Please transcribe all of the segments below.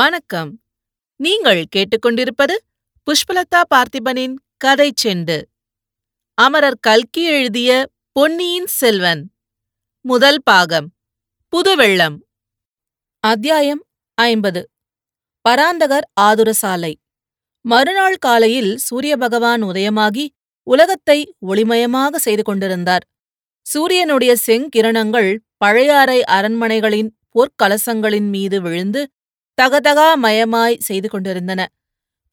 வணக்கம். நீங்கள் கேட்டுக்கொண்டிருப்பது புஷ்பலதா பார்த்திபனின் கதை செண்டு. அமரர் கல்கி எழுதிய பொன்னியின் செல்வன் முதல் பாகம் புதுவெள்ளம். அத்தியாயம் 50. பராந்தகர் ஆதுரசாலை. மறுநாள் காலையில் சூரிய பகவான் உதயமாகி உலகத்தை ஒளிமயமாக செய்து கொண்டிருந்தார். சூரியனுடைய செங்கிரணங்கள் பழையாறை அரண்மனைகளின் பொற்கலசங்களின் மீது விழுந்து தகதகா மயமாய் செய்து கொண்டிருந்தன.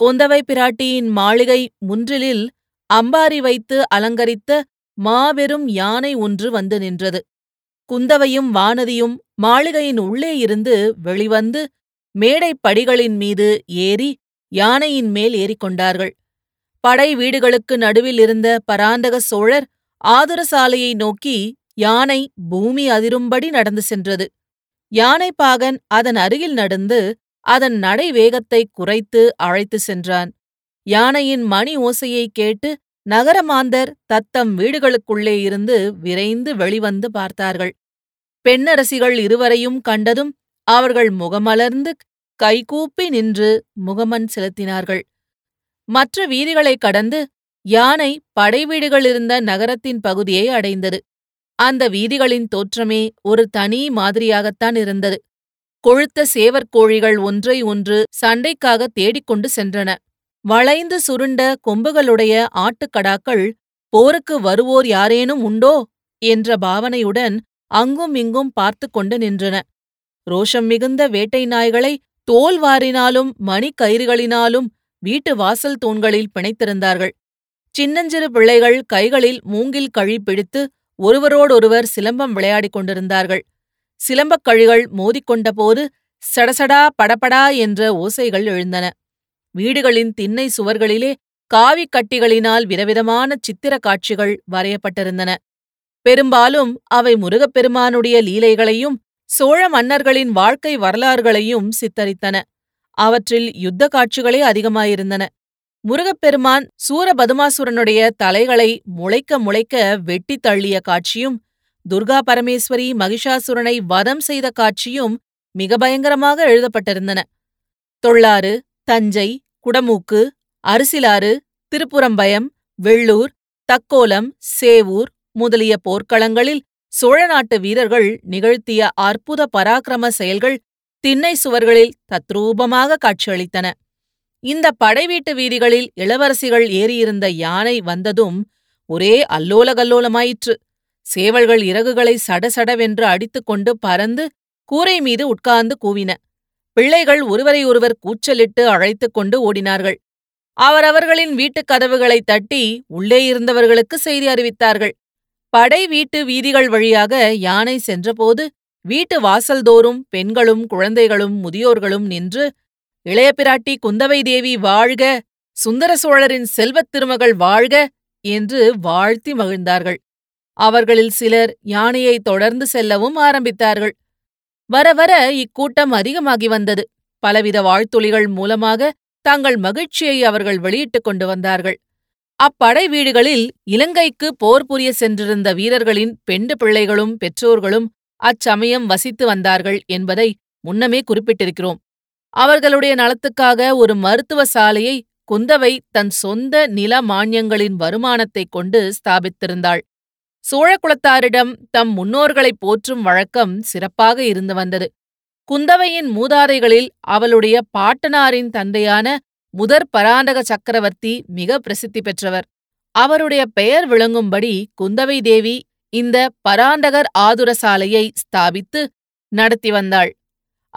குந்தவை பிராட்டியின் மாளிகை முன்றிலில் அம்பாரி வைத்து அலங்கரித்த மாபெரும் யானை ஒன்று வந்து நின்றது. குந்தவையும் வானதியும் மாளிகையின் உள்ளே இருந்து வெளிவந்து மேடைப் படிகளின் மீது ஏறி யானையின் மேல் ஏறிக்கொண்டார்கள். படை வீடுகளுக்கு நடுவில் இருந்த பராந்தக சோழர் ஆதுரசாலையை நோக்கி யானை பூமி அதிரும்படி நடந்து சென்றது. யானைப்பாகன் அதன் அருகில் நடந்து அதன் நடை வேகத்தை குறைத்து அழைத்து சென்றான். யானையின் மணி ஓசையை கேட்டு நகரமாந்தர் தத்தம் வீடுகளுக்குள்ளே இருந்து விரைந்து வெளிவந்து பார்த்தார்கள். பெண்ணரசிகள் இருவரையும் கண்டதும் அவர்கள் முகமலர்ந்து கைகூப்பி நின்று முகமன் செலுத்தினார்கள். மற்ற வீதிகளை கடந்து யானை படைவீடுகளிருந்த நகரத்தின் பகுதியை அடைந்தது. அந்த வீதிகளின் தோற்றமே ஒரு தனி மாதிரியாகத்தான் இருந்தது. கொழுத்த சேவற்கோழிகள் ஒன்றை ஒன்று சண்டைக்காக தேடிக்கொண்டு சென்றன. வளைந்து சுருண்ட கொம்புகளுடைய ஆட்டுக்கடாக்கள் போருக்கு வருவோர் யாரேனும் உண்டோ என்ற பாவனையுடன் அங்கும் இங்கும் பார்த்து கொண்டு நின்றன. ரோஷம் மிகுந்த வேட்டை நாய்களை தோல்வாரினாலும் மணிக்கயிறுகளினாலும் வீட்டு வாசல் தூண்களில் பிணைத்திருந்தார்கள். சின்னஞ்சிறு பிள்ளைகள் கைகளில் மூங்கில் கழி பிடித்து ஒருவரோடொருவர் சிலம்பம் விளையாடிக் கொண்டிருந்தார்கள். சிலம்பக் கழிகள் மோதிக்கொண்டபோது சடசடா படபடா என்ற ஓசைகள் எழுந்தன. வீடுகளின் திண்ணை சுவர்களிலே காவிக் கட்டிகளினால் விதவிதமான சித்திர காட்சிகள் வரையப்பட்டிருந்தன. பெரும்பாலும் அவை முருகப்பெருமானுடைய லீலைகளையும் சோழ மன்னர்களின் வாழ்க்கை வரலாறுகளையும் சித்தரித்தன. அவற்றில் யுத்த காட்சிகளே அதிகமாயிருந்தன. முருகப்பெருமான் சூரபதுமாசுரனுடைய தலைகளை முளைக்க முளைக்க வெட்டி தள்ளிய காட்சியும் துர்கா பரமேஸ்வரி மகிஷாசுரனை வதம் செய்த காட்சியும் மிக பயங்கரமாக எழுதப்பட்டிருந்தன. தொள்ளாறு, தஞ்சை, குடமூக்கு, அரிசிலாறு, திருப்புறம்பயம், வெள்ளூர், தக்கோலம், சேவூர் முதலிய போர்க்களங்களில் சோழ நாட்டு வீரர்கள் நிகழ்த்திய அற்புத பராக்கிரம செயல்கள் திண்ணை சுவர்களில் தத்ரூபமாக காட்சியளித்தன. இந்த படைவீட்டு வீதிகளில் இளவரசிகள் ஏறியிருந்த யானை வந்ததும் ஒரே அல்லோலகல்லோலமாயிற்று. சேவல்கள் இறகுகளை சடசடவென்று அடித்துக்கொண்டு பறந்து கூரை மீது உட்கார்ந்து கூவின. பிள்ளைகள் ஒருவரையொருவர் கூச்சலிட்டு அழைத்துக் கொண்டு ஓடினார்கள். அவரவர்களின் வீட்டுக் கதவுகளை தட்டி உள்ளே இருந்தவர்களுக்கு செய்தி அறிவித்தார்கள். படை வீட்டு வீதிகள் வழியாக யானை சென்றபோது வீட்டு வாசல்தோறும் பெண்களும் குழந்தைகளும் முதியோர்களும் நின்று இளைய பிராட்டி குந்தவை தேவி வாழ்க, சுந்தர சோழரின் செல்வத் திருமகள் வாழ்க என்று வாழ்த்தி மகிழ்ந்தார்கள். அவர்களில் சிலர் யானையை தொடர்ந்து செல்லவும் ஆரம்பித்தார்கள். வர வர இக்கூட்டம் அதிகமாகி வந்தது. பலவித வாழ்த்துளிகள் மூலமாக தங்கள் மகிழ்ச்சியை அவர்கள் வெளியிட்டுக் கொண்டு வந்தார்கள். அப்படை வீடுகளில் இலங்கைக்கு போர் புரிய சென்றிருந்த வீரர்களின் பெண்டு பிள்ளைகளும் பெற்றோர்களும் அச்சமயம் வசித்து வந்தார்கள் என்பதை முன்னமே குறிப்பிட்டிருக்கிறோம். அவர்களுடைய நலத்துக்காக ஒரு மருத்துவ சாலையை குந்தவை தன் சொந்த நில மானியங்களின் வருமானத்தைக் கொண்டு ஸ்தாபித்திருந்தாள். சோழகுலத்தாரிடம் தம் முன்னோர்களைப் போற்றும் வழக்கம் சிறப்பாக இருந்து வந்தது. குந்தவையின் மூதாதைகளில் அவளுடைய பாட்டனாரின் தந்தையான முதற் பராந்தக சக்கரவர்த்தி மிக பிரசித்தி பெற்றவர். அவருடைய பெயர் விளங்கும்படி குந்தவை தேவி இந்த பராந்தகர் ஆதுரசாலையை ஸ்தாபித்து நடத்தி வந்தாள்.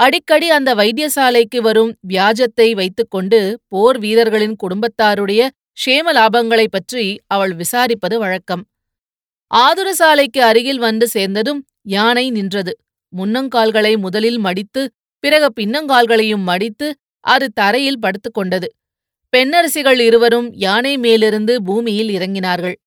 அடிக்கடி அந்த வைத்தியசாலைக்கு வரும் வியாஜத்தை வைத்துக்கொண்டு போர் வீரர்களின் குடும்பத்தாருடைய க்ஷேம லாபங்களைப் பற்றி அவள் விசாரிப்பது வழக்கம். ஆதுரசாலைக்கு அருகில் வந்து சேர்ந்ததும் யானை நின்றது. முன்னங்கால்களை முதலில் மடித்து பிறகு பின்னங்கால்களையும் மடித்து அது தரையில் படுத்துக்கொண்டது. பெண்ணரசிகள் இருவரும் யானை மேலிருந்து பூமியில் இறங்கினார்கள்.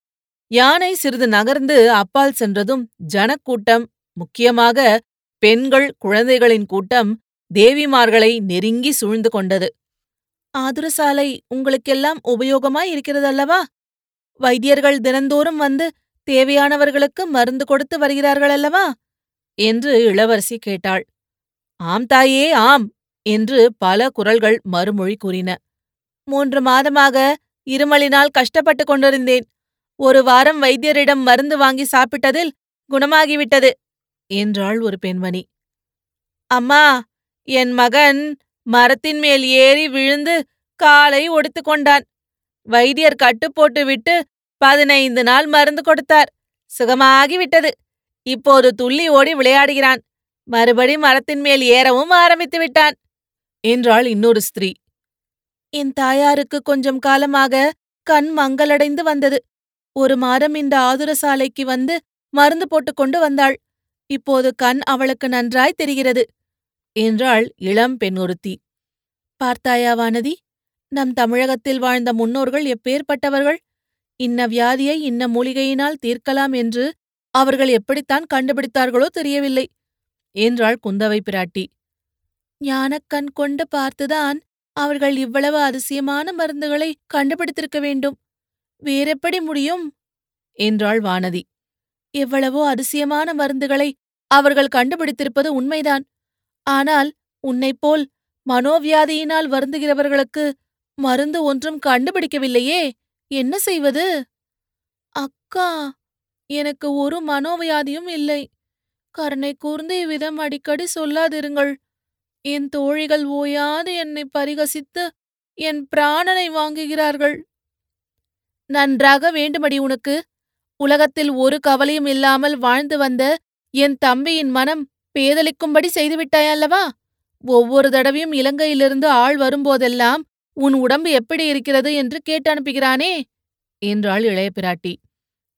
யானை சிறிது நகர்ந்து அப்பால் சென்றதும் ஜனக்கூட்டம், முக்கியமாக பெண்கள் குழந்தைகளின் கூட்டம் தேவிமார்களை நெருங்கி சூழ்ந்து கொண்டது. ஆதுரசாலை உங்களுக்கெல்லாம் உபயோகமாய் இருக்கிறதல்லவா? வைத்தியர்கள் தினந்தோறும் வந்து தேவையானவர்களுக்கு மருந்து கொடுத்து வருகிறார்களல்லவா என்று இளவரசி கேட்டாள். ஆம் தாயே, ஆம். என்று பல குரல்கள் மறுமொழி கூறின. 3 மாதமாக இருமலினால் கஷ்டப்பட்டு கொண்டிருந்தேன். 1 வாரம் வைத்தியரிடம் மருந்து வாங்கி சாப்பிட்டதில் குணமாகிவிட்டது என்றாள் ஒரு பெண்மணி. அம்மா, என் மகன் மரத்தின் மேல் ஏறி விழுந்து காலை ஒடித்து கொண்டான். வைத்தியர் கட்டு போட்டு விட்டு 15 நாள் மருந்து கொடுத்தார். சுகமாகிவிட்டது. இப்போது துள்ளி ஓடி விளையாடுகிறான். மறுபடி மரத்தின் மேல் ஏறவும் ஆரம்பித்து விட்டான் என்றாள் இன்னொரு ஸ்திரீ. என் தாயாருக்கு கொஞ்சம் காலமாக கண் மங்கலடைந்து வந்தது. 1 மாதம் இந்த ஆதுர சாலைக்கு வந்து மருந்து போட்டுக்கொண்டு வந்தாள். இப்போது கண் அவளுக்கு நன்றாய் தெரிகிறது என்றாள் இளம் பெண்ணொருத்தி. பார்த்தாயா வானதி, நம் தமிழகத்தில் வாழ்ந்த முன்னோர்கள் எப்பேற்பட்டவர்கள்! இன்ன வியாதியை இன்ன மூலிகையினால் தீர்க்கலாம் என்று அவர்கள் எப்படித்தான் கண்டுபிடித்தார்களோ தெரியவில்லை என்றாள் குந்தவை பிராட்டி. ஞானக்கண் கொண்டு பார்த்துதான் அவர்கள் இவ்வளவு அதிசயமான மருந்துகளை கண்டுபிடித்திருக்க வேண்டும். வேறெப்படி முடியும் என்றாள் வானதி. எவ்வளவோ அதிசயமான மருந்துகளை அவர்கள் கண்டுபிடித்திருப்பது உண்மைதான். ஆனால் உன்னைப்போல் மனோவியாதியினால் வருந்துகிறவர்களுக்கு மருந்து ஒன்றும் கண்டுபிடிக்கவில்லையே, என்ன செய்வது? அக்கா, எனக்கு ஒரு மனோவியாதியும் இல்லை. கருணை கூர்ந்து இவ்விதம் அடிக்கடி சொல்லாதிருங்கள். என் தோழிகள் ஓயாது என்னை பரிகசித்து என் பிராணனை வாங்குகிறார்கள். நன்றாக வேண்டுமடி உனக்கு. உலகத்தில் ஒரு கவலையும் இல்லாமல் வாழ்ந்து வந்த என் தம்பியின் மனம் பேதலிக்கும்படி செய்துவிட்டாயல்லவா? ஒவ்வொரு தடவையும் இலங்கையிலிருந்து ஆள் வரும்போதெல்லாம் உன் உடம்பு எப்படி இருக்கிறது என்று கேட்டு அனுப்புகிறானே என்றாள் இளைய பிராட்டி.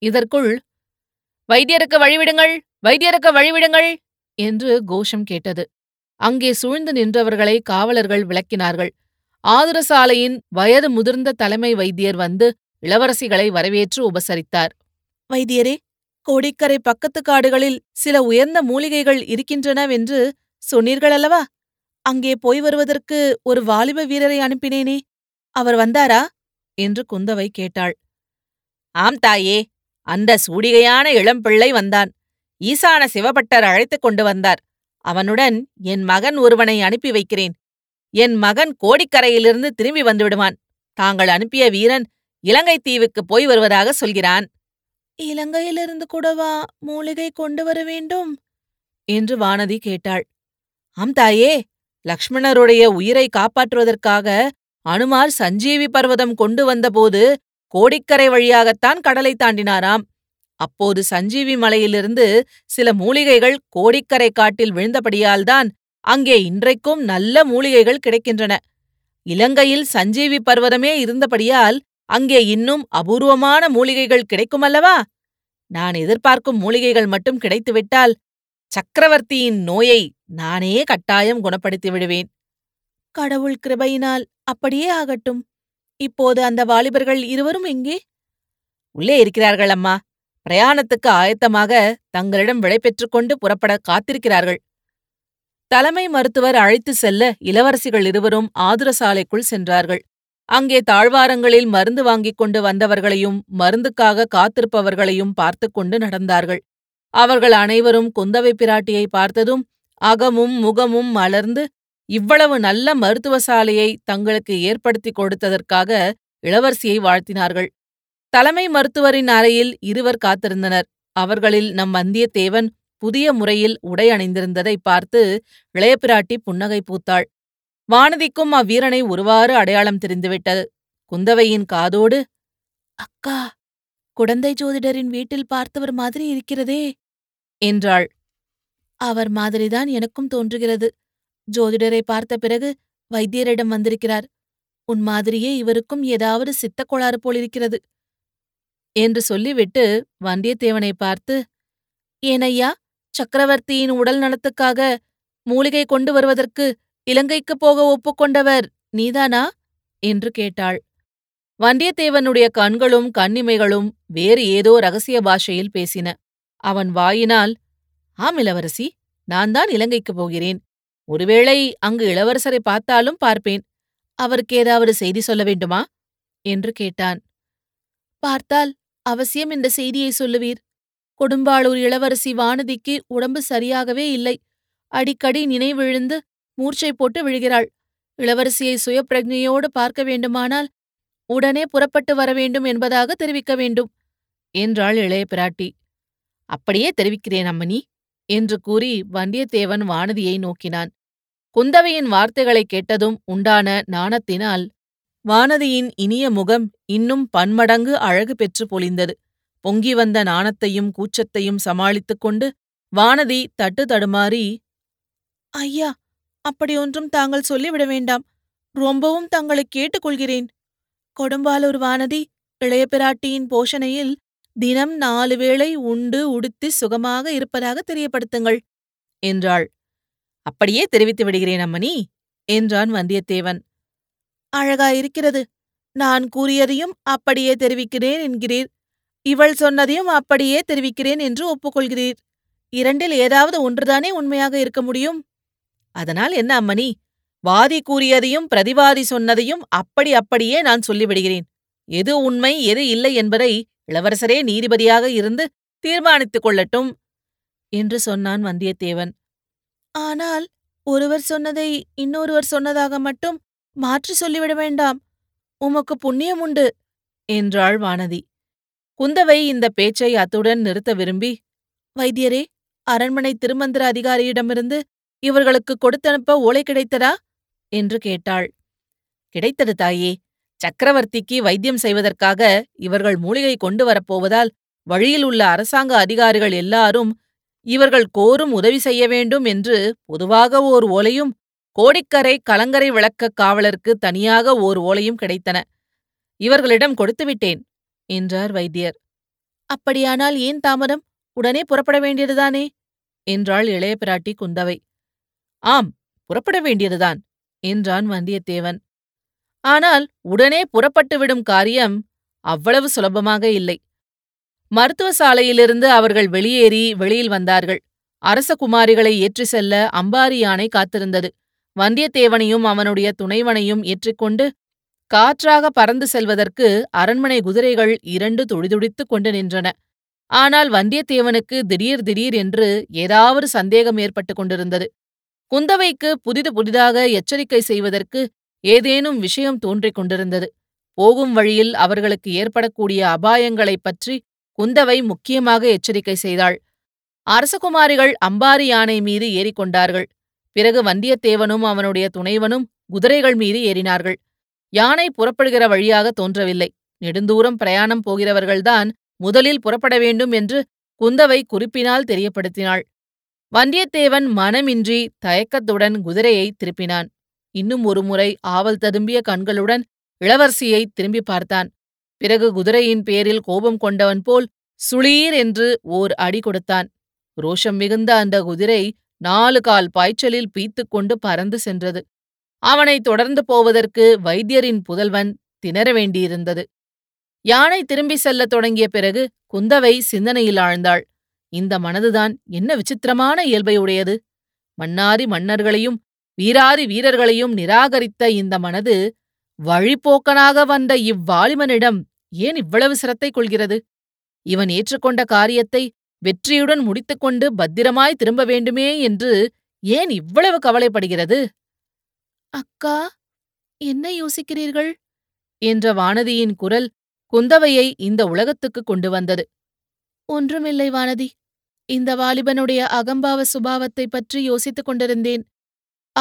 இதற்குள் வைத்தியருக்கு வழிவிடுங்கள், வைத்தியருக்கு வழிவிடுங்கள் என்று கோஷம் கேட்டது. அங்கே சூழ்ந்து நின்றவர்களை காவலர்கள் விளக்கினார்கள். ஆதுர சாலையின் வயது முதிர்ந்த தலைமை வைத்தியர் வந்து இளவரசிகளை வரவேற்று உபசரித்தார். வைத்தியரே, கோடிக்கரை பக்கத்து காடுகளில் சில உயர்ந்த மூலிகைகள் இருக்கின்றனவென்று சொன்னீர்களல்லவா? அங்கே போய் வருவதற்கு ஒரு வாலிப வீரரை அனுப்பினேனே, அவர் வந்தாரா என்று குந்தவை கேட்டாள். ஆம் தாயே, அந்த சூடிகையான இளம்பிள்ளை வந்தான். ஈசான சிவபட்டர் அழைத்துக் கொண்டு வந்தார். அவனுடன் என் மகன் ஒருவனை அனுப்பி வைக்கிறேன். என் மகன் கோடிக்கரையிலிருந்து திரும்பி வந்துவிடுவான். தாங்கள் அனுப்பிய வீரன் இலங்கை தீவுக்கு போய் வருவதாக சொல்கிறான். இலங்கையிலிருந்து கூடவா மூலிகை கொண்டு வர வேண்டும் என்று வானதி கேட்டாள். ஆம் தாயே, லக்ஷ்மணருடைய உயிரை காப்பாற்றுவதற்காக அனுமார் சஞ்சீவி பர்வதம் கொண்டு வந்தபோது கோடிக்கரை வழியாகத்தான் கடலை தாண்டினாராம். அப்போது சஞ்சீவி மலையிலிருந்து சில மூலிகைகள் கோடிக்கரை காட்டில் விழுந்தபடியால்தான் அங்கே இன்றைக்கும் நல்ல மூலிகைகள் கிடைக்கின்றன. இலங்கையில் சஞ்சீவி பர்வதமே இருந்தபடியால் அங்கே இன்னும் அபூர்வமான மூலிகைகள் கிடைக்குமல்லவா? நான் எதிர்பார்க்கும் மூலிகைகள் மட்டும் கிடைத்துவிட்டால் சக்கரவர்த்தியின் நோயை நானே கட்டாயம் குணப்படுத்தி விடுவேன். கடவுள் கிருபையினால் அப்படியே ஆகட்டும். இப்போது அந்த வாலிபர்கள் இருவரும் எங்கே? உள்ளே இருக்கிறார்கள் அம்மா. பிரயாணத்துக்கு ஆயத்தமாக தங்களிடம் விடை பெற்றுக் கொண்டு புறப்பட காத்திருக்கிறார்கள். தலைமை மருத்துவர் அழைத்து செல்ல இளவரசிகள் இருவரும் ஆதுர சாலைக்குள் சென்றார்கள். அங்கே தாழ்வாரங்களில் மருந்து வாங்கிக் கொண்டு வந்தவர்களையும் மருந்துக்காக காத்திருப்பவர்களையும் பார்த்து கொண்டு நடந்தார்கள். அவர்கள் அனைவரும் குந்தவை பிராட்டியை பார்த்ததும் அகமும் முகமும் மலர்ந்து இவ்வளவு நல்ல மருத்துவ சாலையை தங்களுக்கு ஏற்படுத்தி கொடுத்ததற்காக இளவரசியை வாழ்த்தினார்கள். தலைமை மருத்துவரின் அறையில் இருவர் காத்திருந்தனர். அவர்களில் நம் வந்தியத்தேவன் புதிய முறையில் உடை அணிந்திருந்ததை பார்த்து இளைய பிராட்டி புன்னகை பூத்தாள். வானதிக்கும் அவ்வீரனை ஒருவாறு அடையாளம் தெரிந்துவிட்டது. குந்தவையின் காதோடு, அக்கா, குடந்தை ஜோதிடரின் வீட்டில் பார்த்தவர் மாதிரி இருக்கிறதே என்றாள். அவர் மாதிரிதான் எனக்கும் தோன்றுகிறது. ஜோதிடரை பார்த்த பிறகு வைத்தியரிடம் வந்திருக்கிறார். உன் மாதிரியே இவருக்கும் ஏதாவது சித்த கோளாறு போலிருக்கிறது என்று சொல்லிவிட்டு வந்தியத்தேவனை பார்த்து, ஏனையா, சக்கரவர்த்தியின் உடல் நலத்துக்காக மூலிகை கொண்டு வருவதற்கு இலங்கைக்கு போக ஒப்புக்கொண்டவர் நீதானா என்று கேட்டாள். வந்தியத்தேவனுடைய கண்களும் கண்ணிமைகளும் வேறு ஏதோ ரகசிய பாஷையில் பேசின. அவன் வாயினால், ஆம் இளவரசி, நான் தான் இலங்கைக்கு போகிறேன். ஒருவேளை அங்கு இளவரசரை பார்த்தாலும் பார்ப்பேன். அவருக்கு ஏதாவது செய்தி சொல்ல வேண்டுமா என்று கேட்டான். பார்த்தால் அவசியம் இந்த செய்தியை சொல்லுவீர். கொடும்பாளூர் இளவரசி வானதிக்கு உடம்பு சரியாகவே இல்லை. அடிக்கடி நினைவிழுந்து மூர்ச்சை போட்டு விழுகிறாள். இளவரசியை சுயப்பிரஜையோடு பார்க்க வேண்டுமானால் உடனே புறப்பட்டு வரவேண்டும் என்பதாக தெரிவிக்க வேண்டும் என்றாள் இளைய பிராட்டி. அப்படியே தெரிவிக்கிறேன் அம்மணி என்று கூறி வந்தியத்தேவன் வானதியை நோக்கினான். குந்தவையின் வார்த்தைகளை கேட்டதும் உண்டான நாணத்தினால் வானதியின் இனிய முகம் இன்னும் பன்மடங்கு அழகு பெற்று பொலிந்தது. பொங்கி வந்த நாணத்தையும் கூச்சத்தையும் சமாளித்துக் கொண்டு வானதி தட்டு தடுமாறி, ஐயா, அப்படியொன்றும் தாங்கள் சொல்லிவிட வேண்டாம், ரொம்பவும் தங்களை கேட்டுக்கொள்கிறேன். கொடும்பாளூர் வானதி இளைய பிராட்டியின் போஷணையில் தினம் 4 வேளை உண்டு உடுத்தி சுகமாக இருப்பதாக தெரியப்படுத்துங்கள் என்றாள். அப்படியே தெரிவித்து விடுகிறேன் அம்மணி என்றான் வந்தியத்தேவன். அழகாயிருக்கிறது. நான் கூறியதையும் அப்படியே தெரிவிக்கிறேன் என்கிறீர், இவள் சொன்னதையும் அப்படியே தெரிவிக்கிறேன் என்று ஒப்புக்கொள்கிறீர். இரண்டில் ஏதாவது ஒன்றுதானே உண்மையாக இருக்க முடியும். அதனால் என்ன அம்மணி, வாதி கூறியதையும் பிரதிவாதி சொன்னதையும் அப்படி அப்படியே நான் சொல்லிவிடுகிறேன். எது உண்மை எது இல்லை என்பதை இளவரசரே நீதிபதியாக இருந்து தீர்மானித்துக் கொள்ளட்டும் என்று சொன்னான் வந்தியத்தேவன். ஆனால் ஒருவர் சொன்னதை இன்னொருவர் சொன்னதாக மட்டும் மாற்றி சொல்லிவிட வேண்டாம், உமக்கு புண்ணியம் உண்டு என்றாள் வானதி. குந்தவை இந்த பேச்சை அத்துடன் நிறுத்த விரும்பி, வைத்தியரே, அரண்மனை திருமந்திர அதிகாரியிடமிருந்து இவர்களுக்கு கொடுத்தனுப்ப ஓலை கிடைத்ததா என்று கேட்டாள். கிடைத்தது தாயே. சக்கரவர்த்திக்கு வைத்தியம் செய்வதற்காக இவர்கள் மூலிகை கொண்டு வரப்போவதால் வழியில் உள்ள அரசாங்க அதிகாரிகள் எல்லாரும் இவர்கள் கோரும் உதவி செய்ய வேண்டும் என்று பொதுவாக ஓர் ஓலையும், கோடிக்கரை கலங்கரை விளக்க காவலருக்கு தனியாக ஓர் ஓலையும் கிடைத்தன. இவர்களிடம் கொடுத்துவிட்டேன் என்றார் வைத்தியர். அப்படியானால் ஏன் தாமதம்? உடனே புறப்பட வேண்டியதுதானே என்றாள் இளைய பிராட்டி குந்தவை. ஆம், புறப்பட வேண்டியதுதான் என்றான் வந்தியத்தேவன். ஆனால் உடனே புறப்பட்டுவிடும் காரியம் அவ்வளவு சுலபமாக இல்லை. மருத்துவ சாலையிலிருந்து அவர்கள் வெளியேறி வெளியில் வந்தார்கள். அரச குமாரிகளை ஏற்றி செல்ல அம்பாரி யானை காத்திருந்தது. வந்தியத்தேவனையும் அவனுடைய துணைவனையும் ஏற்றிக்கொண்டு காற்றாக பறந்து செல்வதற்கு அரண்மனை குதிரைகள் 2 துடிதுடித்துக் கொண்டு நின்றன. ஆனால் வந்தியத்தேவனுக்கு திடீர் என்று ஏதாவது சந்தேகம் ஏற்பட்டு கொண்டிருந்தது. குந்தவைக்கு புதிதாக எச்சரிக்கை செய்வதற்கு ஏதேனும் விஷயம் தோன்றிக் கொண்டிருந்தது. போகும் வழியில் அவர்களுக்கு ஏற்படக்கூடிய அபாயங்களைப் பற்றி குந்தவை முக்கியமாக எச்சரிக்கை செய்தாள். அரசகுமாரிகள் அம்பாரி யானை மீது ஏறிக்கொண்டார்கள். பிறகு வந்தியத்தேவனும் அவனுடைய துணைவனும் குதிரைகள் மீது ஏறினார்கள். யானை புறப்படுகிற வழியாக தோன்றவில்லை. நெடுந்தூரம் பிரயாணம் போகிறவர்கள்தான் முதலில் புறப்பட வேண்டும் என்று குந்தவை குறிப்பினால் தெரியப்படுத்தினாள். வந்தியத்தேவன் மனமின்றி தயக்கத்துடன் குதிரையை திருப்பினான். இன்னும் ஒருமுறை ஆவல் ததும்பிய கண்களுடன் இளவரசியை திரும்பி பார்த்தான். பிறகு குதிரையின் பேரில் கோபம் கொண்டவன் போல் சுளீர் என்று ஓர் அடி கொடுத்தான். ரோஷம் மிகுந்த அந்த குதிரை 4 கால் பாய்ச்சலில் பீத்துக்கொண்டு பறந்து சென்றது. அவனை தொடர்ந்து போவதற்கு வைத்தியரின் புதல்வன் திணற வேண்டியிருந்தது. யானை திரும்பி செல்ல தொடங்கிய பிறகு குந்தவை சிந்தனையில் ஆழ்ந்தாள். இந்த மனதுதான் என்ன விசித்திரமான இயல்பையுடையது! மன்னாதி மன்னர்களையும் வீராதி வீரர்களையும் நிராகரித்த இந்த மனது வழிப்போக்கனாக வந்த இவ்வாலிமனிடம் ஏன் இவ்வளவு சிரத்தை கொள்கிறது? இவன் ஏற்றுக்கொண்ட காரியத்தை வெற்றியுடன் முடித்துக்கொண்டு பத்திரமாய் திரும்ப வேண்டுமே என்று ஏன் இவ்வளவு கவலைப்படுகிறது? அக்கா, என்ன யோசிக்கிறீர்கள் என்ற வானதியின் குரல் குந்தவையை இந்த உலகத்துக்கு கொண்டு வந்தது. ஒன்றுமில்லை வானதி, இந்த வாலிபனுடைய அகம்பாவ சுபாவத்தை பற்றி யோசித்துக் கொண்டிருந்தேன்.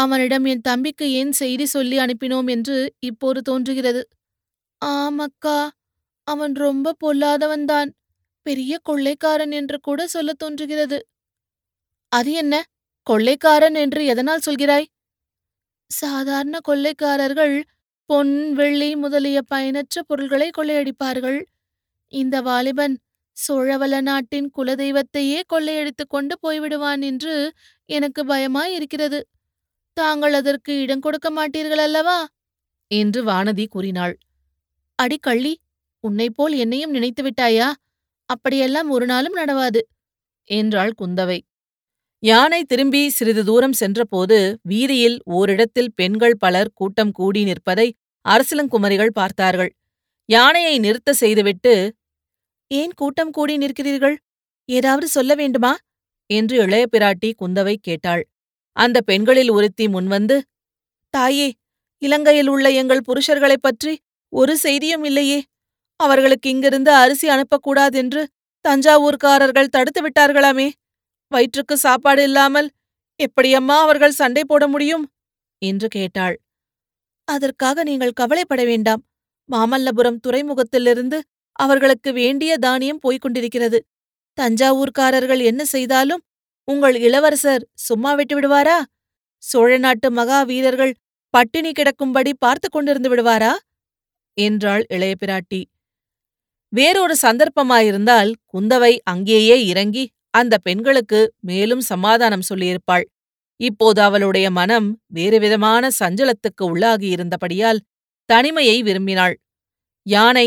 அவனிடம் என் தம்பிக்கு ஏன் செய்தி சொல்லி அனுப்பினோம் என்று இப்போது தோன்றுகிறது. ஆமக்கா, அவன் ரொம்ப பொல்லாதவன்தான், பெரிய கொள்ளைக்காரன் என்று கூட சொல்ல தோன்றுகிறது. அது என்ன, கொள்ளைக்காரன் என்று எதனால் சொல்கிறாய்? சாதாரண கொள்ளைக்காரர்கள் பொன் வெள்ளி முதலிய பயனற்ற பொருள்களை கொள்ளையடிப்பார்கள். இந்த வாலிபன் சோழவள நாட்டின் குலதெய்வத்தையே கொள்ளையடித்துக் கொண்டு போய்விடுவான் என்று எனக்கு பயமாயிருக்கிறது. தாங்கள் அதற்கு இடம் கொடுக்க மாட்டீர்கள் அல்லவா என்று வானதி கூறினாள். அடி கள்ளி, உன்னைப்போல் என்னையும் நினைத்து விட்டாயா? அப்படியெல்லாம் ஒரு நாளும் நடவாது என்றாள் குந்தவை. யானை திரும்பி சிறிது தூரம் சென்றபோது வீதியில் ஓரிடத்தில் பெண்கள் பலர் கூட்டம் கூடி நிற்பதை அரசலங்குமரிகள் பார்த்தார்கள். யானையை நிறுத்த செய்துவிட்டு, ஏன் கூட்டம் கூடி நிற்கிறீர்கள்? ஏதாவது சொல்ல வேண்டுமா என்று இளைய பிராட்டி குந்தவை கேட்டாள். அந்த பெண்களில் ஒருத்தி முன்வந்து, தாயே, இலங்கையில் உள்ள எங்கள் புருஷர்களைப் பற்றி ஒரு செய்தியும் இல்லையே. அவர்களுக்கு இங்கிருந்து அரிசி அனுப்பக்கூடாதென்று தஞ்சாவூர்காரர்கள் தடுத்து விட்டார்களாமே. வயிற்றுக்கு சாப்பாடு இல்லாமல் எப்படியம்மா அவர்கள் சண்டை போட முடியும் என்று கேட்டாள். அதற்காக நீங்கள் கவலைப்பட வேண்டாம். மாமல்லபுரம் துறைமுகத்திலிருந்து அவர்களுக்கு வேண்டிய தானியம் போய்க் கொண்டிருக்கிறது. தஞ்சாவூர்காரர்கள் என்ன செய்தாலும் உங்கள் இளவரசர் சும்மா விட்டு விடுவாரா? சோழ நாட்டு மகாவீரர்கள் பட்டினி கிடக்கும்படி பார்த்து கொண்டிருந்து விடுவாரா என்றாள் இளைய பிராட்டி. வேறொரு சந்தர்ப்பமாயிருந்தால் குந்தவை அங்கேயே இறங்கி அந்த பெண்களுக்கு மேலும் சமாதானம் சொல்லியிருப்பாள். இப்போது அவளுடைய மனம் வேறுவிதமான சஞ்சலத்துக்கு உள்ளாகியிருந்தபடியால் தனிமையை விரும்பினாள். யானை